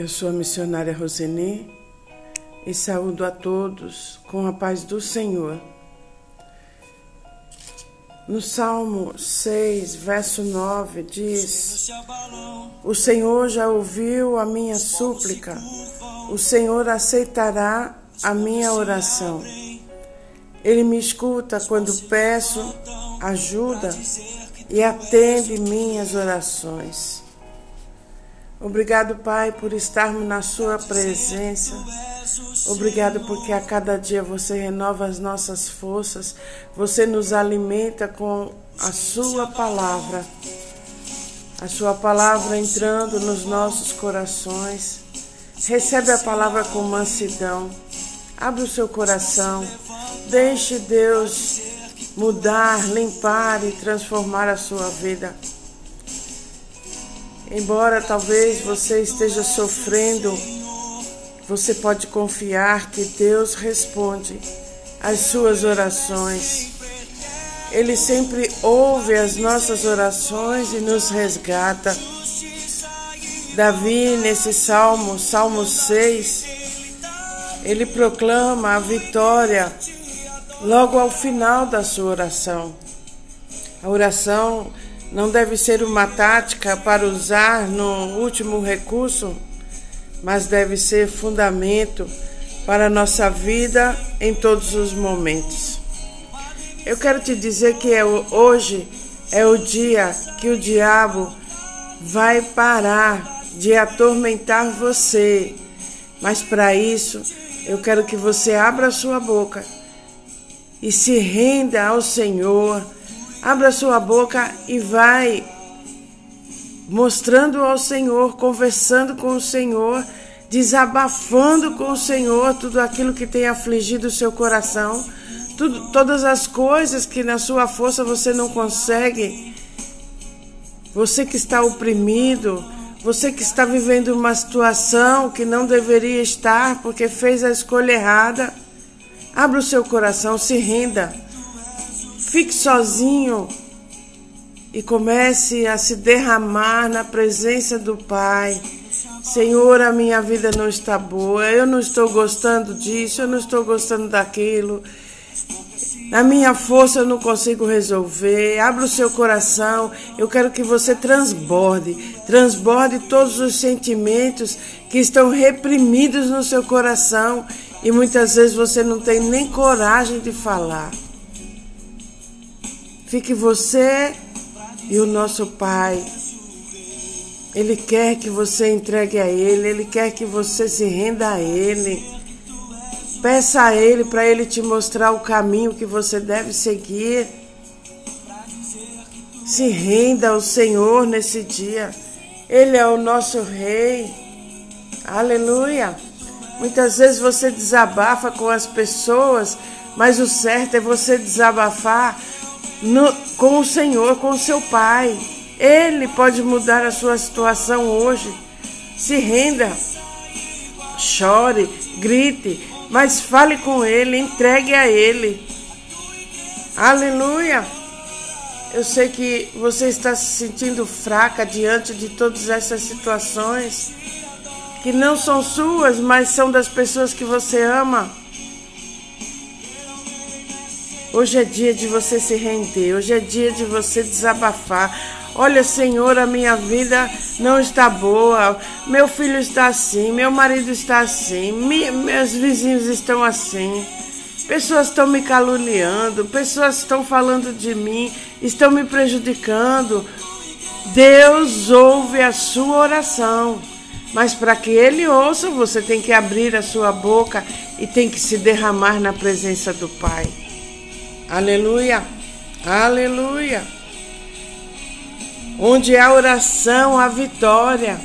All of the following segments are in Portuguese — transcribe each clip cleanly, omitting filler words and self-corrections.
Eu sou a missionária Rosini e saúdo a todos com a paz do Senhor. No Salmo 6, verso 9, diz: O Senhor já ouviu a minha súplica, o Senhor aceitará a minha oração. Ele me escuta quando peço ajuda e atende minhas orações. Obrigado, Pai, por estarmos na sua presença. Obrigado porque a cada dia você renova as nossas forças, você nos alimenta com a sua palavra. A sua palavra entrando nos nossos corações. Recebe a palavra com mansidão. Abre o seu coração. Deixe Deus mudar, limpar e transformar a sua vida. Embora talvez você esteja sofrendo, você pode confiar que Deus responde às suas orações. Ele sempre ouve as nossas orações e nos resgata. Davi, nesse Salmo, Salmo 6, ele proclama a vitória logo ao final da sua oração. A oração não deve ser uma tática para usar no último recurso, mas deve ser fundamento para a nossa vida em todos os momentos. Eu quero te dizer que hoje é o dia que o diabo vai parar de atormentar você. Mas para isso, eu quero que você abra sua boca e se renda ao Senhor. Abra sua boca e vai mostrando ao Senhor, conversando com o Senhor, desabafando com o Senhor tudo aquilo que tem afligido o seu coração, todas as coisas que na sua força você não consegue. Você que está oprimido, você que está vivendo uma situação que não deveria estar porque fez a escolha errada, abra o seu coração, se renda. Fique sozinho e comece a se derramar na presença do Pai. Senhor, a minha vida não está boa, eu não estou gostando disso, eu não estou gostando daquilo. Na minha força eu não consigo resolver. Abra o seu coração, eu quero que você transborde todos os sentimentos que estão reprimidos no seu coração e muitas vezes você não tem nem coragem de falar. Fique você e o nosso Pai. Ele quer que você entregue a Ele. Ele quer que você se renda a Ele. Peça a Ele para Ele te mostrar o caminho que você deve seguir. Se renda ao Senhor nesse dia. Ele é o nosso Rei. Aleluia. Muitas vezes você desabafa com as pessoas, mas o certo é você desabafar com o Senhor, com o seu Pai. Ele pode mudar a sua situação hoje. Se renda, chore, grite, mas fale com Ele, entregue a Ele. Aleluia! Eu sei que você está se sentindo fraca diante de todas essas situações que não são suas, mas são das pessoas que você ama. Hoje é dia de você se render, hoje é dia de você desabafar. Olha, Senhor, a minha vida não está boa, meu filho está assim, meu marido está assim, meus vizinhos estão assim, pessoas estão me caluniando, pessoas estão falando de mim, estão me prejudicando. Deus ouve a sua oração, mas para que Ele ouça, você tem que abrir a sua boca e tem que se derramar na presença do Pai. Aleluia, aleluia. Onde há oração, há vitória.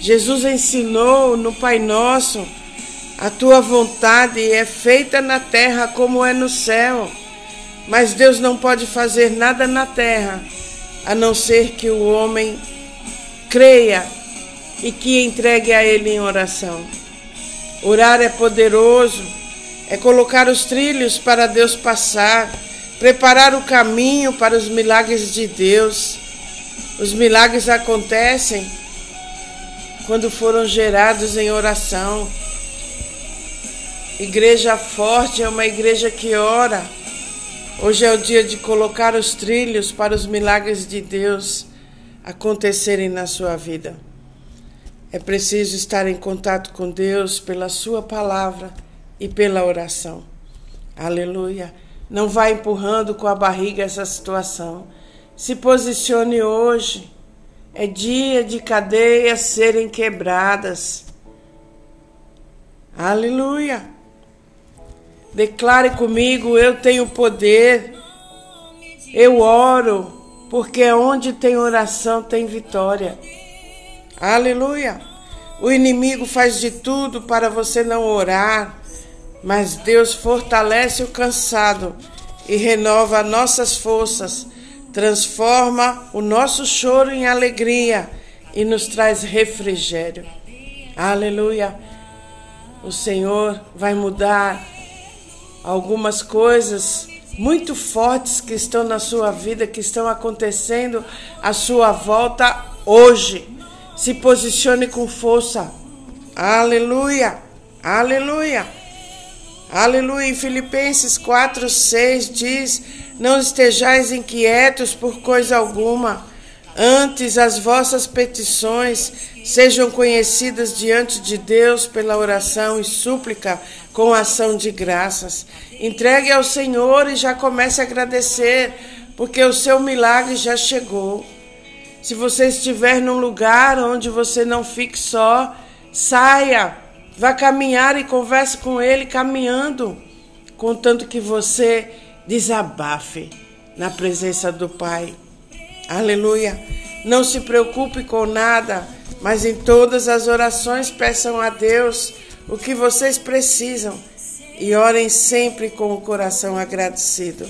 Jesus ensinou no Pai Nosso: a tua vontade é feita na terra como é no céu. Mas Deus não pode fazer nada na terra, a não ser que o homem creia e que entregue a Ele em oração. Orar é poderoso. É colocar os trilhos para Deus passar, preparar o caminho para os milagres de Deus. Os milagres acontecem quando foram gerados em oração. Igreja forte é uma igreja que ora. Hoje é o dia de colocar os trilhos para os milagres de Deus acontecerem na sua vida. É preciso estar em contato com Deus pela sua palavra e pela oração. Aleluia! Não vá empurrando com a barriga essa situação. Se posicione hoje. É dia de cadeias serem quebradas. Aleluia! Declare comigo, eu tenho poder. Eu oro, porque onde tem oração tem vitória. Aleluia! O inimigo faz de tudo para você não orar, mas Deus fortalece o cansado e renova nossas forças, transforma o nosso choro em alegria e nos traz refrigério. Aleluia! O Senhor vai mudar algumas coisas muito fortes que estão na sua vida, que estão acontecendo à sua volta hoje. Se posicione com força. Aleluia! Aleluia! Aleluia, em Filipenses 4, 6 diz, não estejais inquietos por coisa alguma, antes as vossas petições sejam conhecidas diante de Deus pela oração e súplica com ação de graças. Entregue ao Senhor e já comece a agradecer, porque o seu milagre já chegou. Se você estiver num lugar onde você não fique só, saia. Vá caminhar e converse com ele caminhando, contanto que você desabafe na presença do Pai. Aleluia! Não se preocupe com nada, mas em todas as orações peçam a Deus o que vocês precisam e orem sempre com o coração agradecido.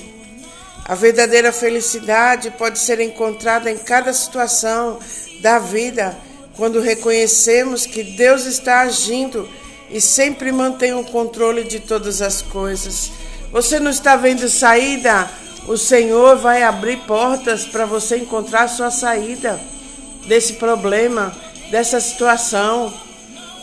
A verdadeira felicidade pode ser encontrada em cada situação da vida, quando reconhecemos que Deus está agindo e sempre mantém o controle de todas as coisas. Você não está vendo saída? O Senhor vai abrir portas para você encontrar a sua saída desse problema, dessa situação.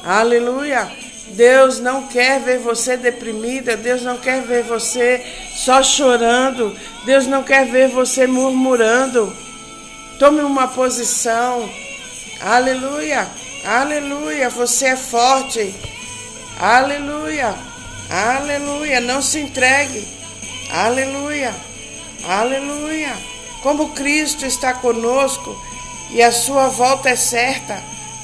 Aleluia! Deus não quer ver você deprimida, Deus não quer ver você só chorando, Deus não quer ver você murmurando. Tome uma posição. Aleluia, aleluia, você é forte, aleluia, aleluia, não se entregue, aleluia, aleluia. Como Cristo está conosco e a sua volta é certa,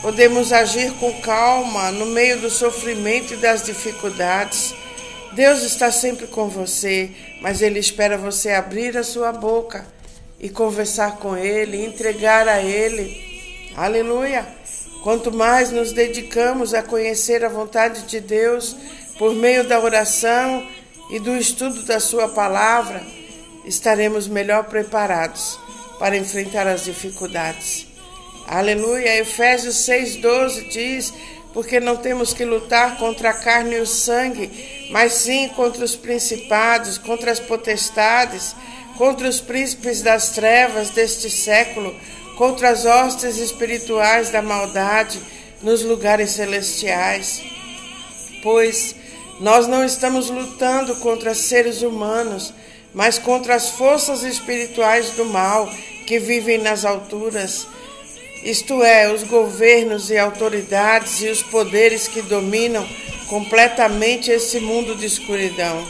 podemos agir com calma no meio do sofrimento e das dificuldades. Deus está sempre com você, mas Ele espera você abrir a sua boca e conversar com Ele, entregar a Ele. Aleluia! Quanto mais nos dedicamos a conhecer a vontade de Deus por meio da oração e do estudo da sua palavra, estaremos melhor preparados para enfrentar as dificuldades. Aleluia! Efésios 6,12 diz, porque não temos que lutar contra a carne e o sangue, mas sim contra os principados, contra as potestades, contra os príncipes das trevas deste século, contra as hostes espirituais da maldade nos lugares celestiais. Pois nós não estamos lutando contra seres humanos, mas contra as forças espirituais do mal que vivem nas alturas, isto é, os governos e autoridades e os poderes que dominam completamente esse mundo de escuridão.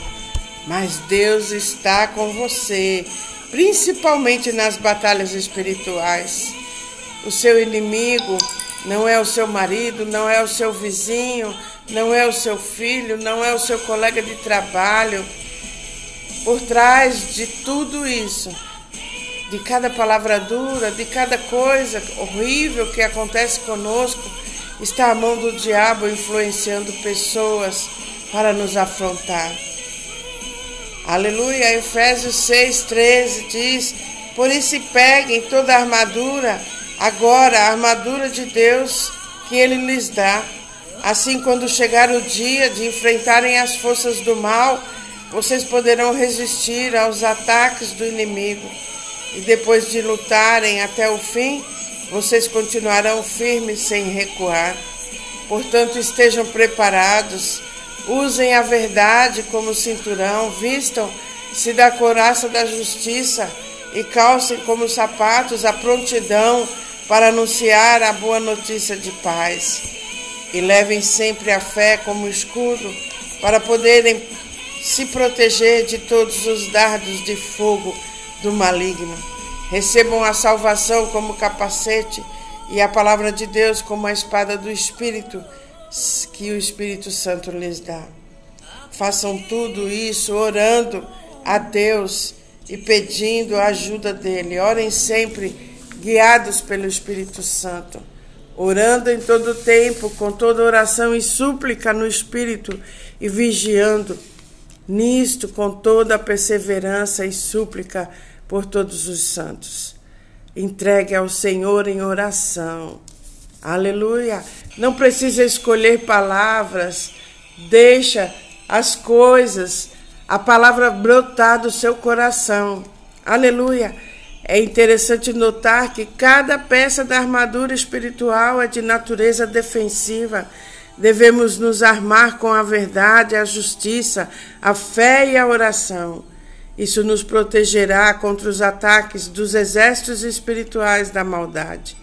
Mas Deus está com você, principalmente nas batalhas espirituais. O seu inimigo não é o seu marido, não é o seu vizinho, não é o seu filho, não é o seu colega de trabalho. Por trás de tudo isso, de cada palavra dura, de cada coisa horrível que acontece conosco, está a mão do diabo influenciando pessoas para nos afrontar. Aleluia, Efésios 6, 13 diz, por isso peguem toda a armadura, agora a armadura de Deus que Ele lhes dá. Assim, quando chegar o dia de enfrentarem as forças do mal, vocês poderão resistir aos ataques do inimigo. E depois de lutarem até o fim, Vocês continuarão firmes sem recuar. Portanto, estejam preparados. Usem a verdade como cinturão. Vistam-se da couraça da justiça e calcem como sapatos a prontidão para anunciar a boa notícia de paz. E levem sempre a fé como escudo para poderem se proteger de todos os dardos de fogo do maligno. Recebam a salvação como capacete e a palavra de Deus como a espada do Espírito que o Espírito Santo lhes dá. Façam tudo isso orando a Deus e pedindo a ajuda dele. Orem sempre guiados pelo Espírito Santo, orando em todo tempo, com toda oração e súplica no Espírito e vigiando nisto com toda a perseverança e súplica por todos os santos. Entregue ao Senhor em oração. Aleluia! Não precisa escolher palavras, deixa as coisas, a palavra brotar do seu coração. Aleluia! É interessante notar que cada peça da armadura espiritual é de natureza defensiva. Devemos nos armar com a verdade, a justiça, a fé e a oração. Isso nos protegerá contra os ataques dos exércitos espirituais da maldade.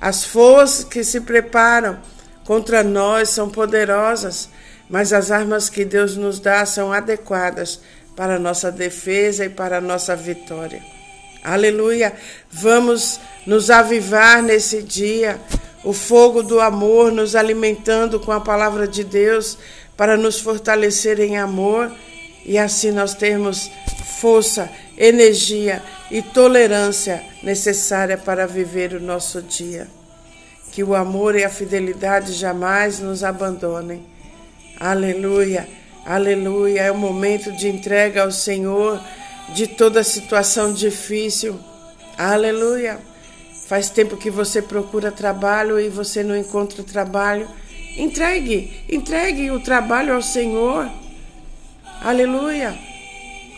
As forças que se preparam contra nós são poderosas, mas as armas que Deus nos dá são adequadas para a nossa defesa e para a nossa vitória. Aleluia! Vamos nos avivar nesse dia, o fogo do amor nos alimentando com a palavra de Deus para nos fortalecer em amor e assim nós termos força, energia e tolerância necessária para viver o nosso dia. Que o amor e a fidelidade jamais nos abandonem. Aleluia! Aleluia! É o momento de entrega ao Senhor de toda situação difícil. Aleluia! Faz tempo que você procura trabalho e você não encontra trabalho. Entregue o trabalho ao Senhor. Aleluia!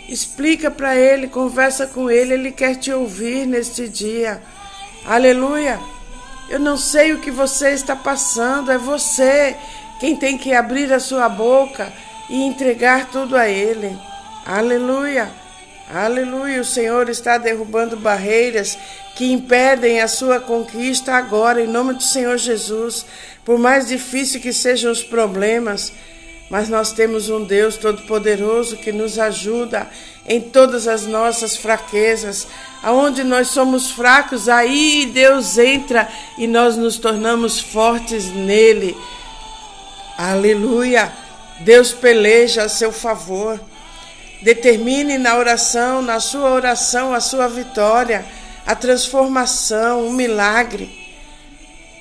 Explica para Ele, conversa com Ele, Ele quer te ouvir neste dia. Aleluia! Eu não sei o que você está passando, é você quem tem que abrir a sua boca e entregar tudo a Ele. Aleluia! Aleluia, o Senhor está derrubando barreiras que impedem a sua conquista agora, em nome do Senhor Jesus. Por mais difícil que sejam os problemas, mas nós temos um Deus Todo-Poderoso que nos ajuda em todas as nossas fraquezas. Aonde nós somos fracos, aí Deus entra e nós nos tornamos fortes nele. Aleluia, Deus peleja a seu favor. Determine na sua oração, a sua vitória, a transformação, o milagre.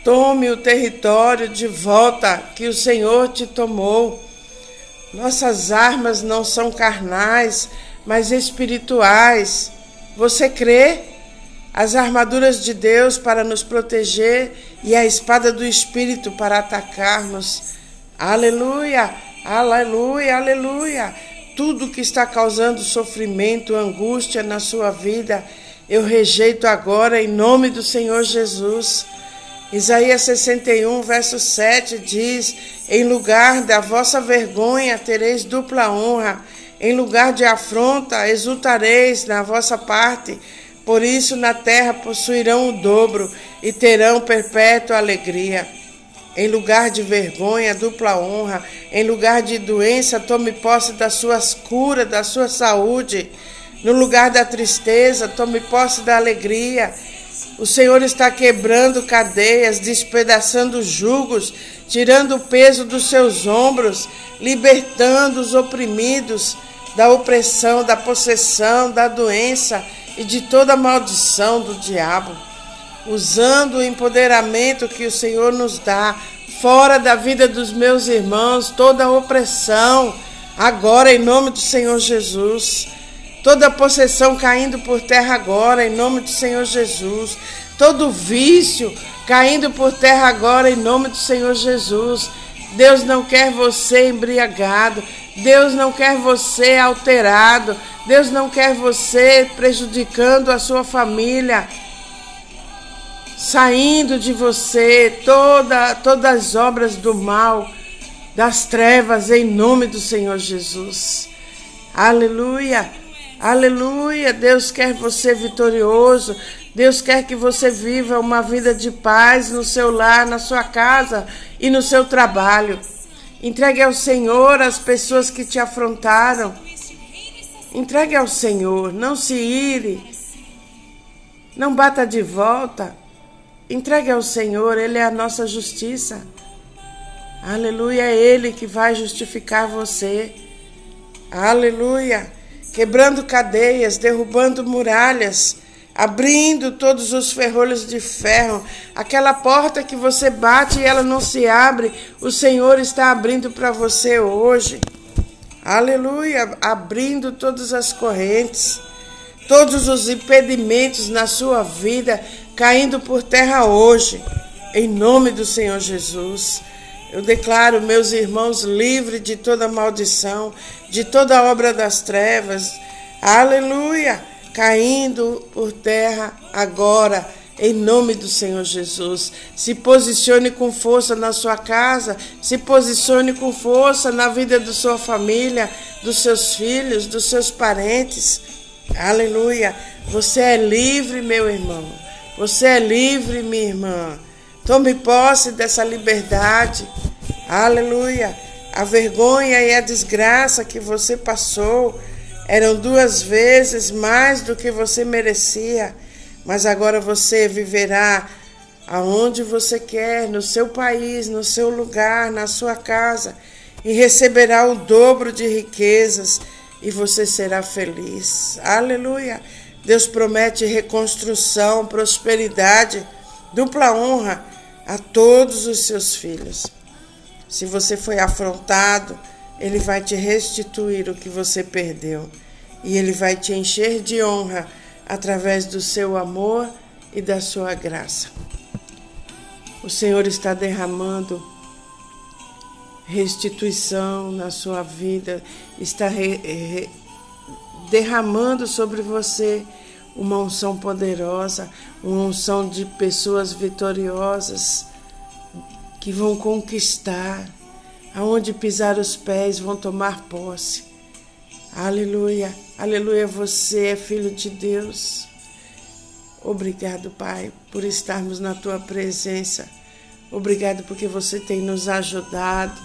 Tome o território de volta que o Senhor te tomou. Nossas armas não são carnais, mas espirituais. Você crê? As armaduras de Deus para nos proteger e a espada do Espírito para atacarmos. Aleluia, aleluia, aleluia. Tudo que está causando sofrimento, angústia na sua vida, eu rejeito agora em nome do Senhor Jesus. Isaías 61, verso 7 diz: em lugar da vossa vergonha tereis dupla honra, em lugar de afronta exultareis na vossa parte, por isso na terra possuirão o dobro e terão perpétua alegria. Em lugar de vergonha, dupla honra. Em lugar de doença, tome posse das suas curas, da sua saúde. No lugar da tristeza, tome posse da alegria. O Senhor está quebrando cadeias, despedaçando jugos, tirando o peso dos seus ombros, libertando os oprimidos da opressão, da possessão, da doença e de toda maldição do diabo. Usando o empoderamento que o Senhor nos dá, fora da vida dos meus irmãos, toda a opressão, agora em nome do Senhor Jesus. Toda a possessão caindo por terra agora em nome do Senhor Jesus. Todo vício caindo por terra agora em nome do Senhor Jesus. Deus não quer você embriagado, Deus não quer você alterado, Deus não quer você prejudicando a sua família. saindo de você todas as obras do mal, das trevas, em nome do Senhor Jesus. Aleluia, aleluia. Deus quer você vitorioso. Deus quer que você viva uma vida de paz no seu lar, na sua casa e no seu trabalho. Entregue ao Senhor as pessoas que te afrontaram. Entregue ao Senhor, não se ire, não bata de volta. Entregue ao Senhor, Ele é a nossa justiça. Aleluia, é Ele que vai justificar você. Aleluia. Quebrando cadeias, derrubando muralhas, abrindo todos os ferrolhos de ferro. Aquela porta que você bate e ela não se abre, o Senhor está abrindo para você hoje. Aleluia, abrindo todas as correntes, todos os impedimentos na sua vida, caindo por terra hoje, em nome do Senhor Jesus. Eu declaro meus irmãos livres de toda maldição, de toda obra das trevas, aleluia, caindo por terra agora, em nome do Senhor Jesus. Se posicione com força na sua casa, se posicione com força na vida da sua família, dos seus filhos, dos seus parentes, aleluia. Você é livre, meu irmão. Você é livre, minha irmã. Tome posse dessa liberdade. Aleluia. A vergonha e a desgraça que você passou eram 2 vezes mais do que você merecia. Mas agora você viverá aonde você quer, no seu país, no seu lugar, na sua casa. E receberá o dobro de riquezas e você será feliz. Aleluia. Deus promete reconstrução, prosperidade, dupla honra a todos os seus filhos. Se você foi afrontado, Ele vai te restituir o que você perdeu. E Ele vai te encher de honra através do seu amor e da sua graça. O Senhor está derramando restituição na sua vida, está derramando sobre você uma unção poderosa, uma unção de pessoas vitoriosas que vão conquistar, aonde pisar os pés vão tomar posse. Aleluia, aleluia, você é filho de Deus. Obrigado, Pai, por estarmos na Tua presença. Obrigado porque você tem nos ajudado,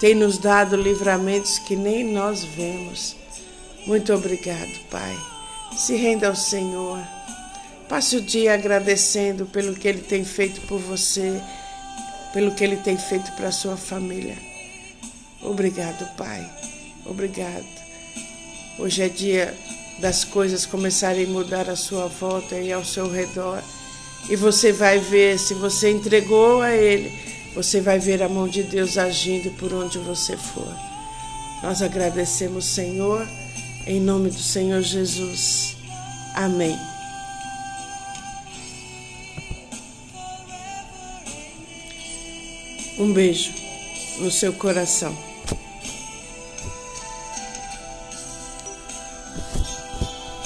tem nos dado livramentos que nem nós vemos. Muito obrigado, Pai. Se renda ao Senhor. Passe o dia agradecendo pelo que Ele tem feito por você, pelo que Ele tem feito para a sua família. Obrigado, Pai. Obrigado. Hoje é dia das coisas começarem a mudar à sua volta e ao seu redor. E você vai ver, se você entregou a Ele, você vai ver a mão de Deus agindo por onde você for. Nós agradecemos, Senhor. Em nome do Senhor Jesus. Amém. Um beijo no seu coração.